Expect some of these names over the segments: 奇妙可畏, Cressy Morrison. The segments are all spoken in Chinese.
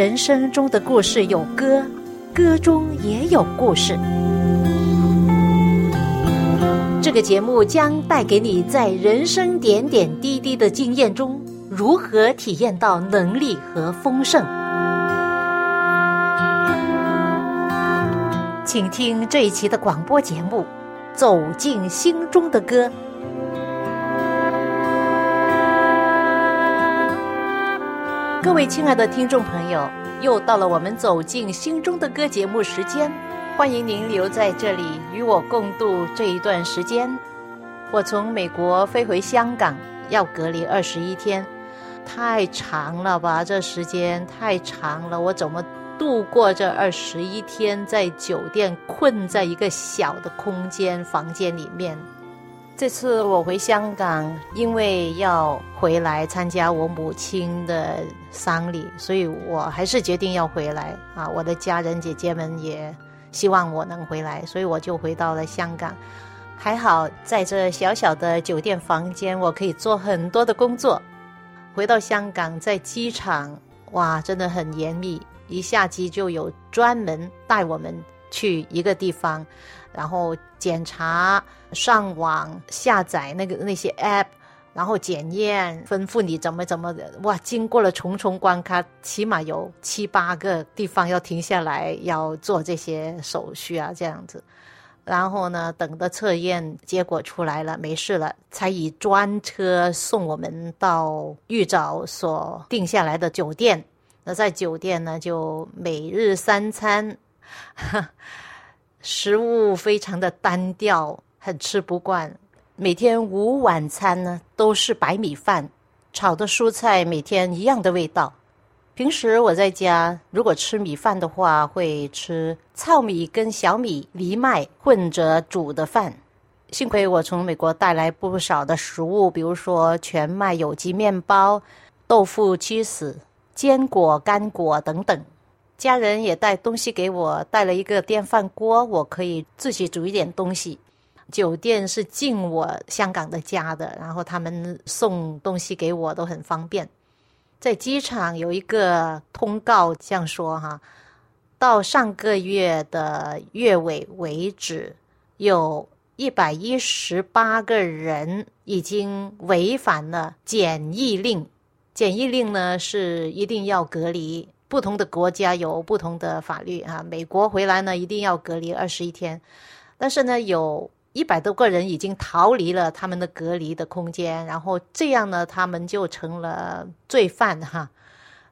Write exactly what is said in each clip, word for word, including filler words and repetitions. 人生中的故事有歌，歌中也有故事。这个节目将带给你在人生点点滴滴的经验中，如何体验到能力和丰盛。请听这一期的广播节目《走进心中的歌》。各位亲爱的听众朋友，又到了我们走进心中的歌节目时间，欢迎您留在这里与我共度这一段时间。我从美国飞回香港要隔离二十一天，太长了吧，这时间太长了，我怎么度过这二十一天在酒店困在一个小的空间房间里面。这次我回香港，因为要回来参加我母亲的丧礼，所以我还是决定要回来啊！我的家人姐姐们也希望我能回来，所以我就回到了香港。还好在这小小的酒店房间，我可以做很多的工作。回到香港，在机场，哇，真的很严密，一下机就有专门带我们去一个地方，然后检查、上网、下载那个那些 app， 然后检验，吩咐你怎么怎么的。哇，经过了重重关卡，起码有七八个地方要停下来，要做这些手续啊，这样子。然后呢，等到测验结果出来了，没事了，才以专车送我们到预早所定下来的酒店。那在酒店呢，就每日三餐。食物非常的单调，很吃不惯。每天午晚餐呢都是白米饭，炒的蔬菜每天一样的味道。平时我在家如果吃米饭的话，会吃糙米跟小米藜麦混着煮的饭。幸亏我从美国带来不少的食物，比如说全麦有机面包、豆腐、cheese、坚果、干果等等。家人也带东西给我，带了一个电饭锅，我可以自己煮一点东西。酒店是近我香港的家的，然后他们送东西给我都很方便。在机场有一个通告这样说哈，到上个月的月尾为止，有一百一十八个人已经违反了检疫令。检疫令呢是一定要隔离，不同的国家有不同的法律啊。美国回来呢，一定要隔离二十一天，但是呢，有一百多个人已经逃离了他们的隔离的空间，然后这样呢，他们就成了罪犯哈。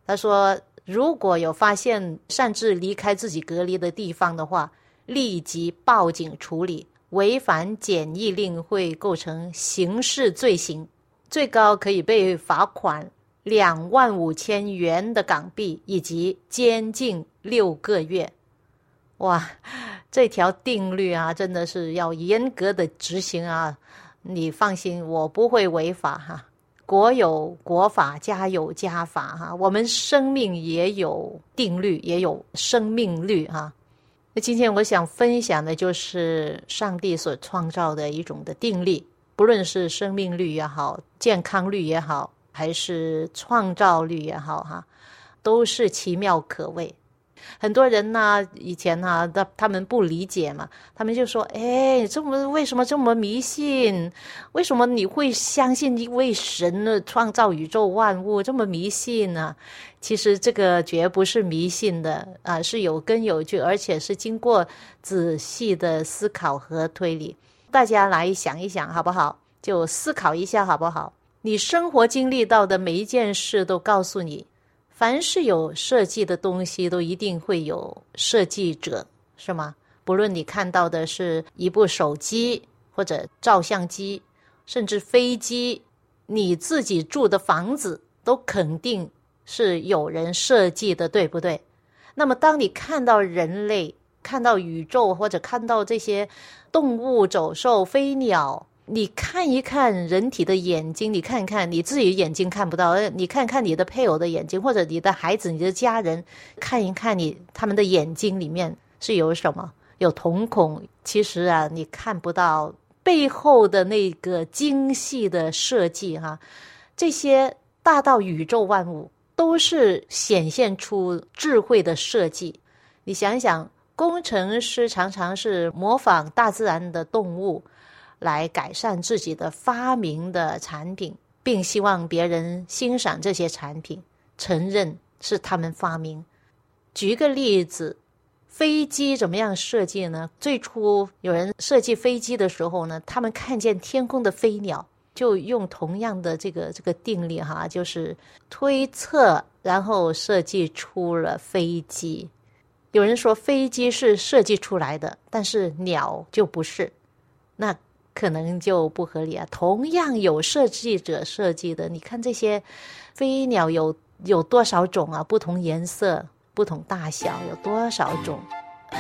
他说，如果有发现擅自离开自己隔离的地方的话，立即报警处理，违反检疫令会构成刑事罪行，最高可以被罚款两万五千元的港币，以及监禁六个月。哇，这条定律啊，真的是要严格的执行啊！你放心，我不会违法哈。国有国法，家有家法哈。我们生命也有定律，也有生命律哈。那今天我想分享的就是上帝所创造的一种的定律，不论是生命律也好，健康律也好，还是创造力也好哈，都是奇妙可畏。很多人呢，以前呢，他他们不理解嘛，他们就说：“哎，这么为什么这么迷信？为什么你会相信一位神创造宇宙万物这么迷信呢？”其实这个绝不是迷信的啊，是有根有据，而且是经过仔细的思考和推理。大家来想一想好不好？就思考一下好不好？你生活经历到的每一件事都告诉你，凡是有设计的东西都一定会有设计者，是吗？不论你看到的是一部手机或者照相机，甚至飞机，你自己住的房子都肯定是有人设计的，对不对？那么当你看到人类，看到宇宙，或者看到这些动物、走兽、飞鸟，你看一看人体的眼睛，你看看你自己眼睛看不到，你看看你的配偶的眼睛，或者你的孩子、你的家人，看一看你他们的眼睛里面是有什么，有瞳孔。其实啊，你看不到背后的那个精细的设计哈、啊，这些大到宇宙万物，都是显现出智慧的设计。你想一想，工程师常常是模仿大自然的动物来改善自己的发明的产品，并希望别人欣赏这些产品，承认是他们发明。举个例子，飞机怎么样设计呢？最初有人设计飞机的时候呢，他们看见天空的飞鸟，就用同样的这个这个定理哈，就是推测，然后设计出了飞机。有人说飞机是设计出来的，但是鸟就不是，那可能就不合理啊。同样有设计者设计的，你看这些飞鸟有有多少种啊？不同颜色、不同大小，有多少种？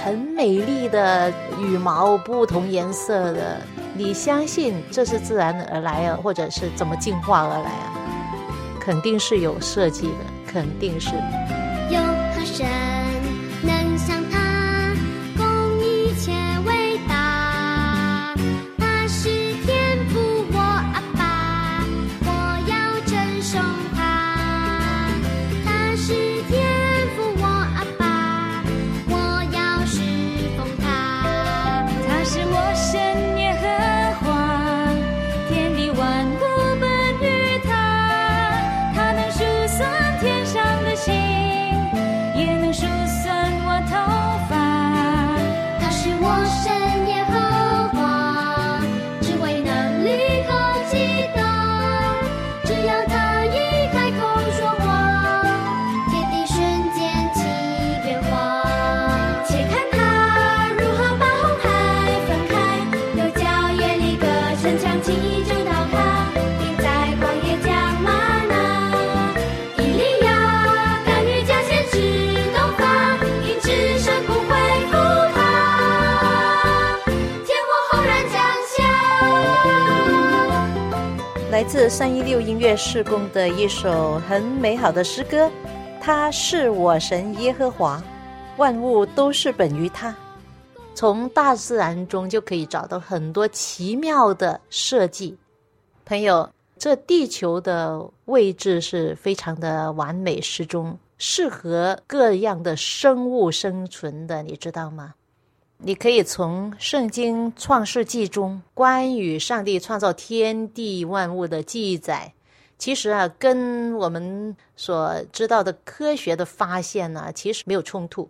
很美丽的羽毛，不同颜色的，你相信这是自然而来啊，或者是怎么进化而来啊？肯定是有设计的，肯定是。有和神能像他，共一切伟大，他是天父我阿爸，我要称颂他，他是天父我阿爸，我要侍奉他，他是我神耶和华，天地万物本于他，他能数算天上的星，也能数算头发，他是我神耶和华，智慧能力好极大，只要他一开口说话，天地瞬间起变化，且看他如何把红海分开，又叫耶利哥城墙起就倒塌，并在旷野将玛拿，以利亚敢于将先知东方，只剩不恢复它，天火轰然降下。来自三一六音乐事工的一首很美好的诗歌，他是我神耶和华，万物都是本于他。从大自然中就可以找到很多奇妙的设计。朋友，这地球的位置是非常的完美适中，适合各样的生物生存的，你知道吗？你可以从圣经创世纪中关于上帝创造天地万物的记载，其实啊，跟我们所知道的科学的发现呢、啊，其实没有冲突。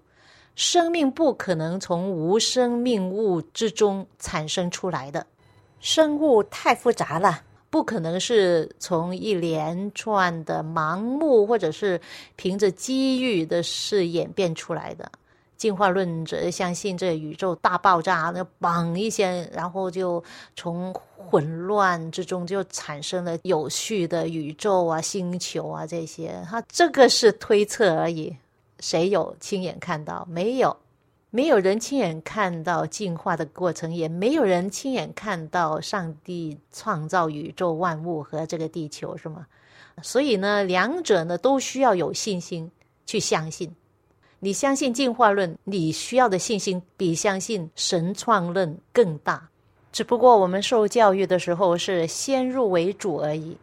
生命不可能从无生命物之中产生出来的，生物太复杂了，不可能是从一连串的盲目或者是凭着机遇的事演变出来的。进化论者相信这宇宙大爆炸，那砰一下，然后就从混乱之中就产生了有序的宇宙啊、星球啊这些。它这个是推测而已，谁有亲眼看到？没有。没有人亲眼看到进化的过程，也没有人亲眼看到上帝创造宇宙万物和这个地球，是吗？所以呢，两者呢都需要有信心去相信。你相信进化论，你需要的信心比相信神创论更大。只不过我们受教育的时候是先入为主而已。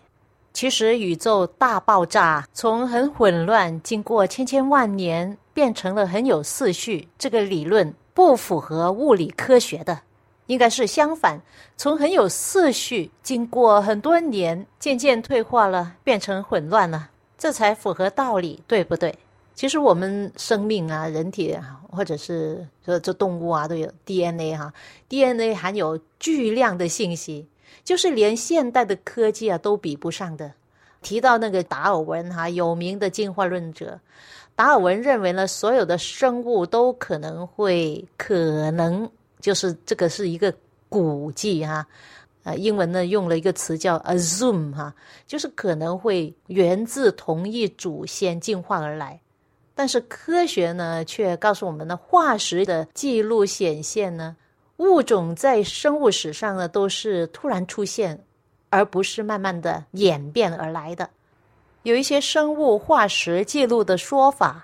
其实宇宙大爆炸从很混乱，经过千千万年变成了很有次序，这个理论不符合物理科学的，应该是相反，从很有次序经过很多年渐渐退化了，变成混乱了，这才符合道理，对不对？其实我们生命啊，人体啊，或者是这动物啊，都有 D N A 哈、啊、D N A 含有巨量的信息，就是连现代的科技啊都比不上的。提到那个达尔文哈、啊，有名的进化论者，达尔文认为呢，所有的生物都可能会可能就是这个是一个估计哈、啊，英文呢用了一个词叫 assume 哈、啊，就是可能会源自同一祖先进化而来。但是科学呢却告诉我们呢，化石的记录显现呢，物种在生物史上呢都是突然出现，而不是慢慢的演变而来的。有一些生物化石记录的说法，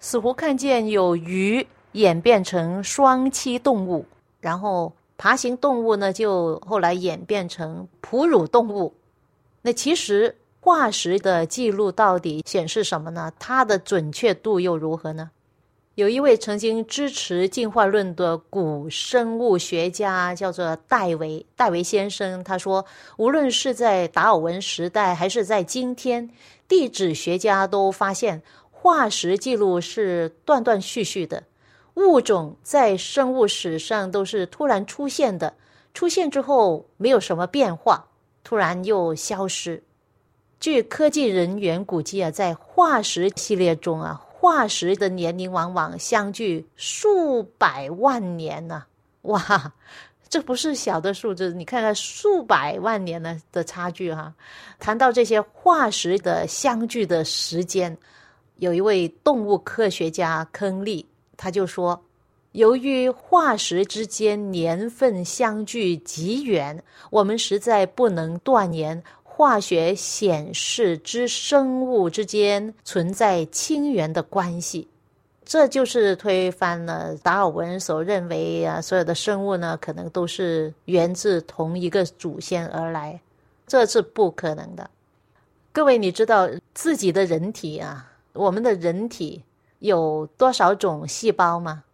似乎看见有鱼演变成双栖动物，然后爬行动物呢就后来演变成哺乳动物。那其实化石的记录到底显示什么呢？它的准确度又如何呢？有一位曾经支持进化论的古生物学家叫做戴维，戴维先生，他说，无论是在达尔文时代还是在今天，地质学家都发现化石记录是断断续续的，物种在生物史上都是突然出现的，出现之后没有什么变化，突然又消失。据科技人员估计啊，在化石系列中啊，化石的年龄往往相距数百万年呢、啊，哇，这不是小的数字，你看看数百万年呢的差距哈、啊。谈到这些化石的相距的时间，有一位动物科学家亨利，他就说，由于化石之间年份相距极远，我们实在不能断言化学显示之生物之间存在亲缘的关系。这就是推翻了达尔文所认为啊，所有的生物呢可能都是源自同一个祖先而来，这是不可能的。各位，你知道自己的人体啊，我们的人体有多少种细胞吗？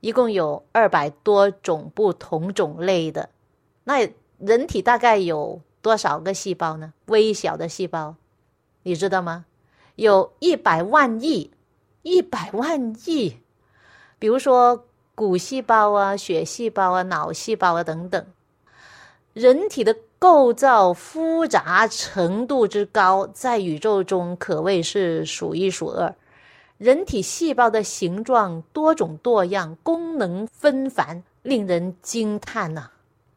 一共有二百多种不同种类的。那人体大概有多少个细胞呢？微小的细胞，你知道吗？有一百万亿，一百万亿。比如说骨细胞啊、血细胞啊、脑细胞啊等等。人体的构造复杂程度之高，在宇宙中可谓是数一数二。人体细胞的形状多种多样，功能纷繁，令人惊叹啊。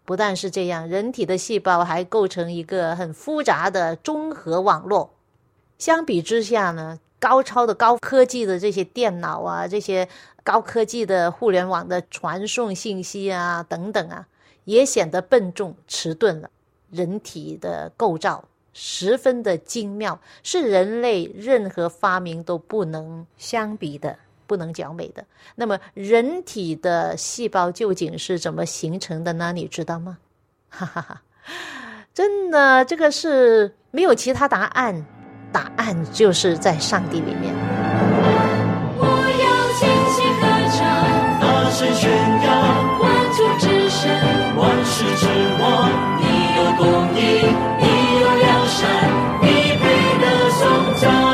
不但是这样，人体的细胞还构成一个很复杂的综合网络。相比之下呢，高超的高科技的这些电脑啊，这些高科技的互联网的传送信息啊等等啊，也显得笨重迟钝了。人体的构造十分的精妙，是人类任何发明都不能相比的，不能讲美的。那么人体的细胞究竟是怎么形成的呢？你知道吗？哈哈哈，真的，这个是没有其他答案，答案就是在上帝里面。我要前行合唱，大声宣告，万主之神，万事之王，你有公义，你有良善，你配得颂赞。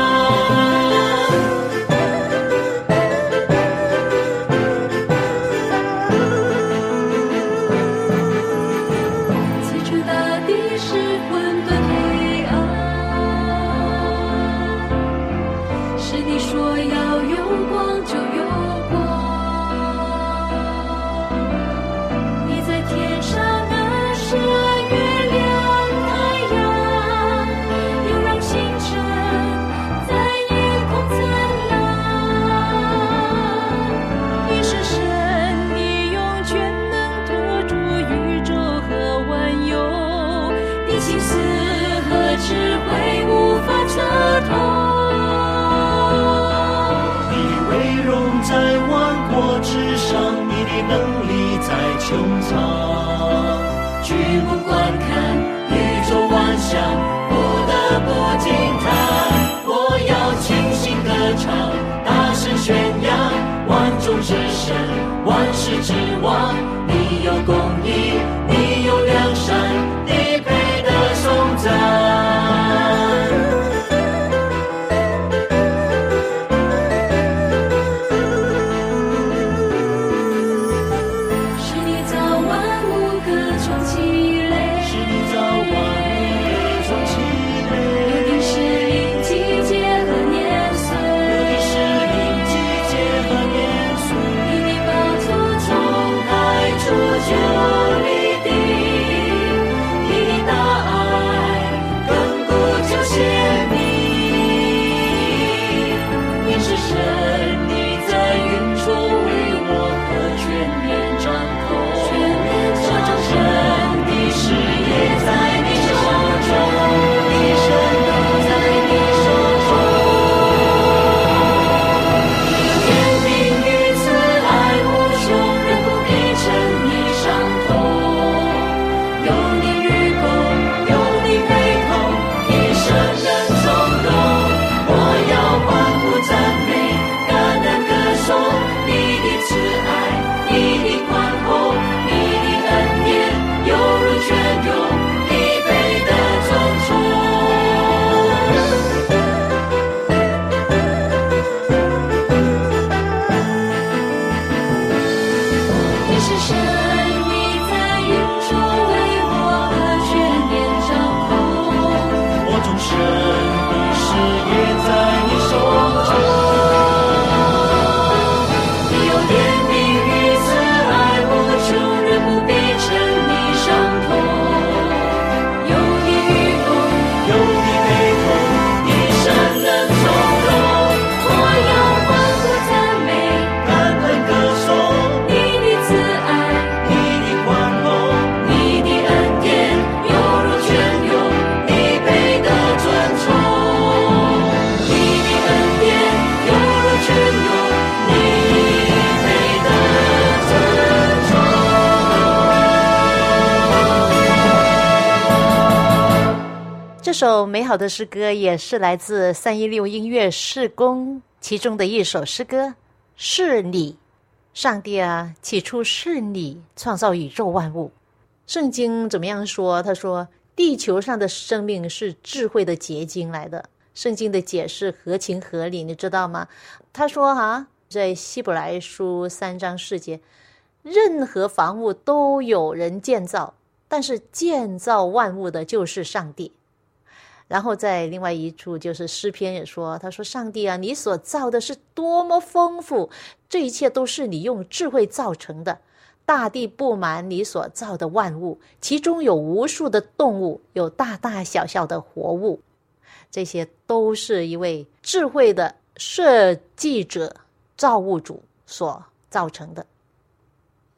穹苍，举目观看，宇宙万象，不得不惊叹。我要倾心歌唱，大声宣扬，万众之神，万世之王，你有公义，你有良善，你配得颂赞。这首美好的诗歌也是来自三一六音乐事工其中的一首诗歌，是你，上帝啊，起初是你创造宇宙万物。圣经怎么样说？他说地球上的生命是智慧的结晶来的。圣经的解释合情合理，你知道吗？他说啊，在希伯来书三章四节，任何房屋都有人建造，但是建造万物的就是上帝。然后在另外一处就是诗篇也说，他说上帝啊，你所造的是多么丰富，这一切都是你用智慧造成的，大地布满你所造的万物，其中有无数的动物，有大大小小的活物，这些都是一位智慧的设计者造物主所造成的。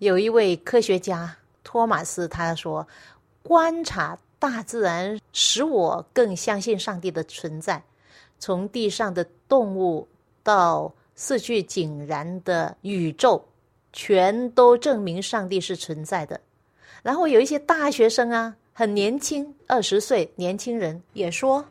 有一位科学家托马斯，他说观察大自然使我更相信上帝的存在，从地上的动物到四季井然的宇宙，全都证明上帝是存在的。然后有一些大学生啊，很年轻，二十岁年轻人也说，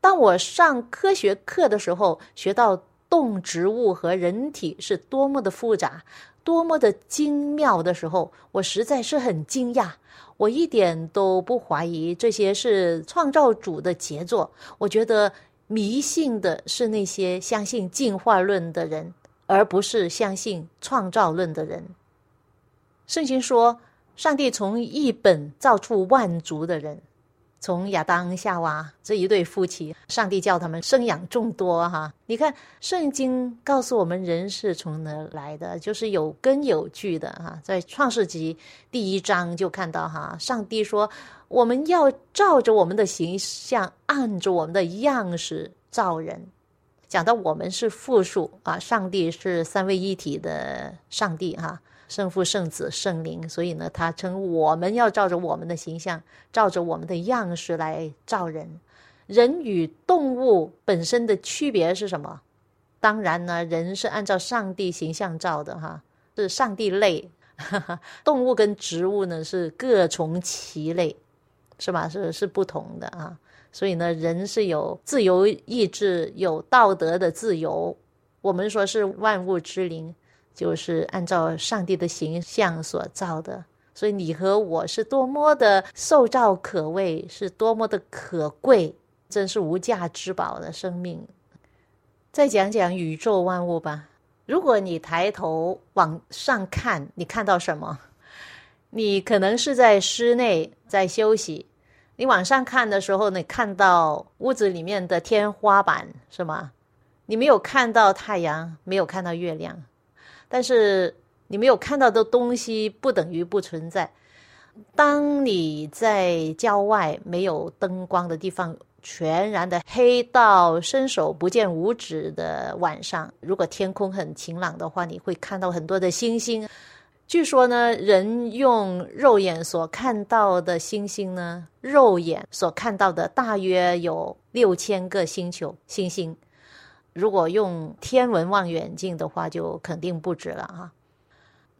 当我上科学课的时候，学到动植物和人体是多么的复杂，多么的精妙的时候，我实在是很惊讶，我一点都不怀疑这些是创造主的杰作。我觉得迷信的是那些相信进化论的人，而不是相信创造论的人。圣经说上帝从一本造出万族的人，从亚当夏娃这一对夫妻，上帝叫他们生养众多哈。你看圣经告诉我们人是从哪来的，就是有根有据的哈。在创世纪第一章就看到哈，上帝说我们要照着我们的形象，按着我们的样式造人。讲到我们是复数啊，上帝是三位一体的上帝哈，圣父圣子圣灵，所以呢他称我们要照着我们的形象，照着我们的样式来造人。人与动物本身的区别是什么？当然呢，人是按照上帝形象造的哈，是上帝类动物跟植物呢是各从其类，是吧？是是不同的啊。所以呢，人是有自由意志，有道德的自由。我们说是万物之灵，就是按照上帝的形象所造的。所以你和我是多么的受造可畏，是多么的可贵，真是无价之宝的生命。再讲讲宇宙万物吧。如果你抬头往上看，你看到什么？你可能是在室内，在休息。你往上看的时候，你看到屋子里面的天花板，是吗？你没有看到太阳，没有看到月亮，但是你没有看到的东西不等于不存在。当你在郊外没有灯光的地方，全然的黑到伸手不见五指的晚上，如果天空很晴朗的话，你会看到很多的星星。据说呢，人用肉眼所看到的星星呢，肉眼所看到的大约有六千个星球星星，如果用天文望远镜的话，就肯定不止了啊。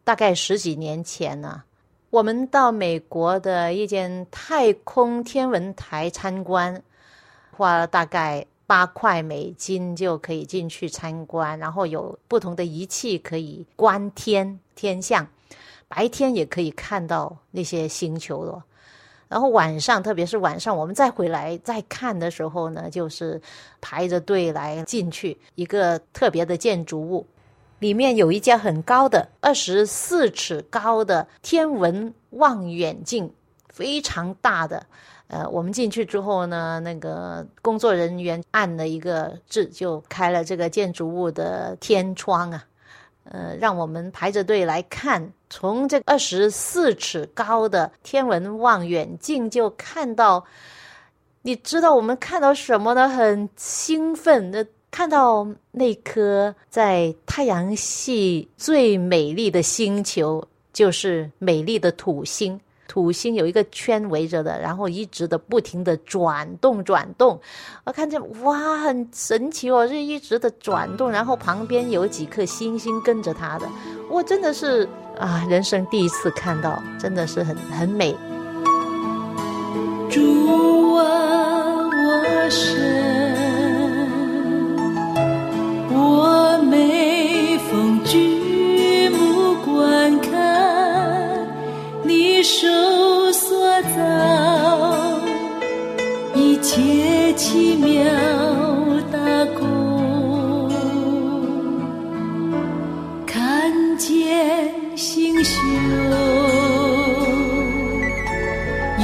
大概十几年前呢，我们到美国的一间太空天文台参观，花了大概八块美金就可以进去参观，然后有不同的仪器可以观天天象，白天也可以看到那些星球了。然后晚上，特别是晚上，我们再回来再看的时候呢，就是排着队来进去一个特别的建筑物，里面有一架很高的二十四尺高的天文望远镜，非常大的。呃，我们进去之后呢，那个工作人员按了一个字，就开了这个建筑物的天窗啊，呃，让我们排着队来看，从这二十四尺高的天文望远镜就看到，你知道我们看到什么呢？很兴奋的看到那颗在太阳系最美丽的星球，就是美丽的土星。土星有一个圈围着的，然后一直的不停的转动转动，我看见哇，很神奇哦，就一直的转动，然后旁边有几颗星星跟着它的，我真的是啊，人生第一次看到，真的是很很美。主啊，我切奇妙的光，看见星宿，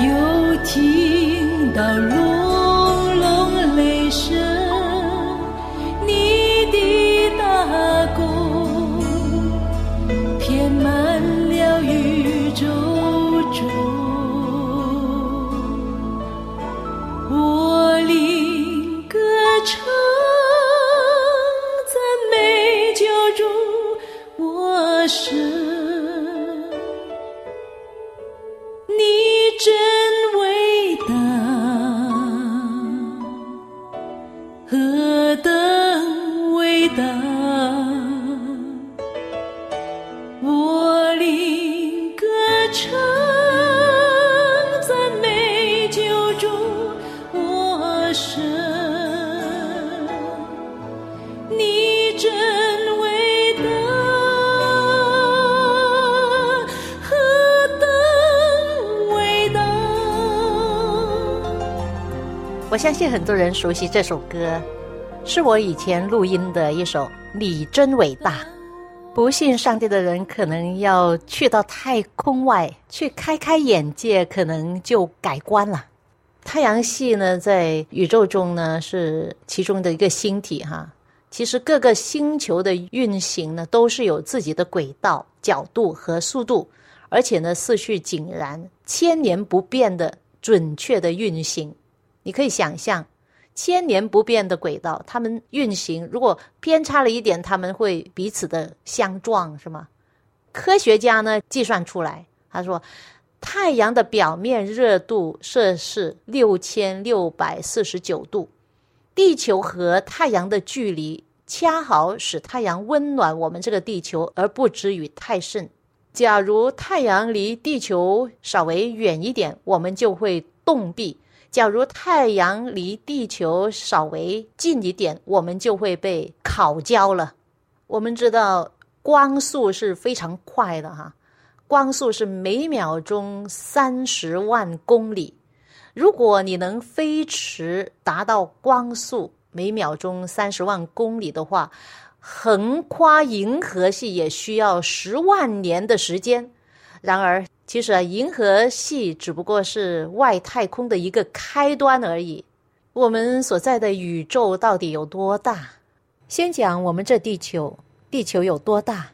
又听到隆隆雷声，你的大功遍满了宇宙中。我相信很多人熟悉这首歌，是我以前录音的一首《你真伟大》。不信上帝的人可能要去到太空外去开开眼界，可能就改观了。太阳系呢，在宇宙中呢是其中的一个星体哈。其实各个星球的运行呢，都是有自己的轨道、角度和速度，而且呢次序井然、千年不变的准确的运行。你可以想象千年不变的轨道，它们运行如果偏差了一点，它们会彼此的相撞，是吗？科学家呢计算出来，他说太阳的表面热度摄氏六千六百四十九度，地球和太阳的距离恰好使太阳温暖我们这个地球而不至于太甚。假如太阳离地球稍微远一点，我们就会冻毙，假如太阳离地球稍微近一点，我们就会被烤焦了。我们知道光速是非常快的哈，光速是每秒钟三十万公里。如果你能飞驰达到光速每秒钟三十万公里的话，横跨银河系也需要十万年的时间。然而其实啊，银河系只不过是外太空的一个开端而已。我们所在的宇宙到底有多大？先讲我们这地球，地球有多大？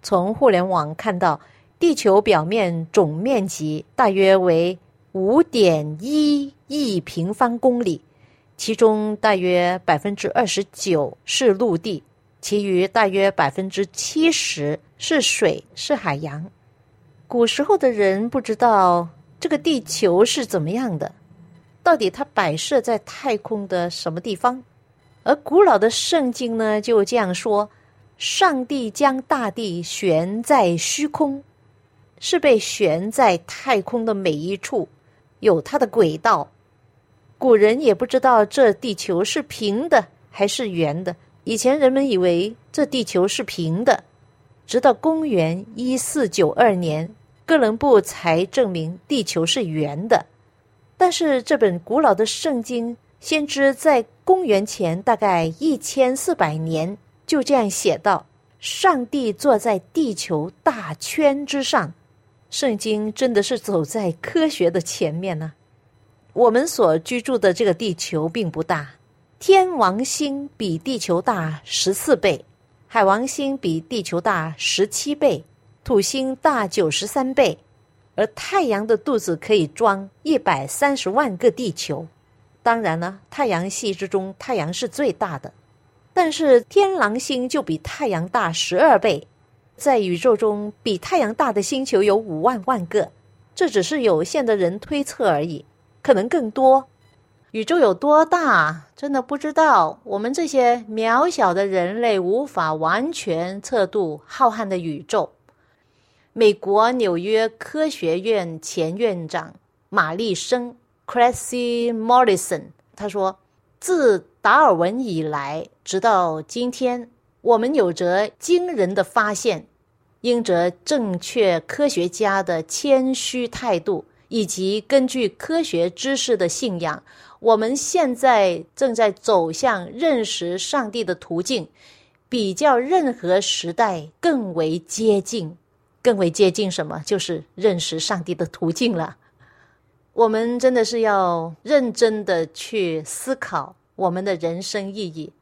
从互联网看到，地球表面总面积大约为 五点一亿平方公里，其中大约 百分之二十九 是陆地，其余大约 百分之七十 是水，是海洋。古时候的人不知道这个地球是怎么样的，到底它摆设在太空的什么地方。而古老的圣经呢就这样说，上帝将大地悬在虚空，是被悬在太空的每一处有它的轨道。古人也不知道这地球是平的还是圆的，以前人们以为这地球是平的，直到公元一四九二年，哥伦布才证明地球是圆的。但是这本古老的圣经先知在公元前大概一千四百年就这样写道，上帝坐在地球大圈之上。圣经真的是走在科学的前面呢、啊。我们所居住的这个地球并不大，天王星比地球大十四倍，海王星比地球大十七倍，土星大九十三倍，而太阳的肚子可以装一百三十万个地球。当然了，太阳系之中太阳是最大的，但是天狼星就比太阳大十二倍，在宇宙中比太阳大的星球有五万万个，这只是有限的人推测而已，可能更多。宇宙有多大，真的不知道。我们这些渺小的人类无法完全测度浩瀚的宇宙。美国纽约科学院前院长玛丽生 Cressy Morrison 他说，自达尔文以来直到今天，我们有着惊人的发现，因着正确科学家的谦虚态度以及根据科学知识的信仰，我们现在正在走向认识上帝的途径，比较任何时代更为接近。更为接近什么？就是认识上帝的途径了。我们真的是要认真的去思考我们的人生意义。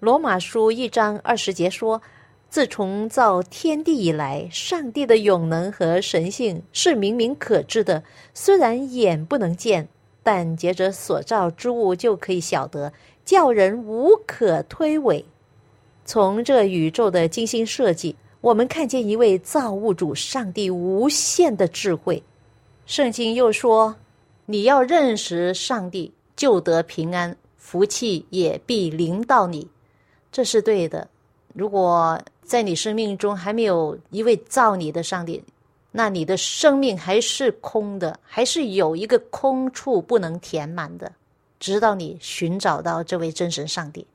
罗马书一章二十节说，自从造天地以来，上帝的永能和神性是明明可知的，虽然眼不能见，但藉着所造之物就可以晓得，叫人无可推诿。从这宇宙的精心设计，我们看见一位造物主上帝无限的智慧。圣经又说，你要认识上帝，就得平安，福气也必临到你。这是对的。如果在你生命中还没有一位造你的上帝，那你的生命还是空的，还是有一个空处不能填满的，直到你寻找到这位真神上帝。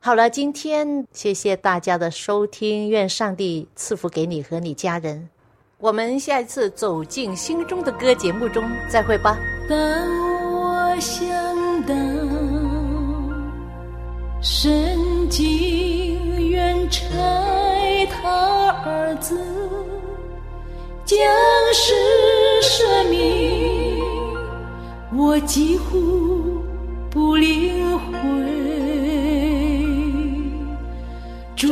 好了，今天谢谢大家的收听，愿上帝赐福给你和你家人。我们下一次走进心中的歌节目中再会吧。当我想到神经愿拆他儿子，将是生命，我几乎不领会。主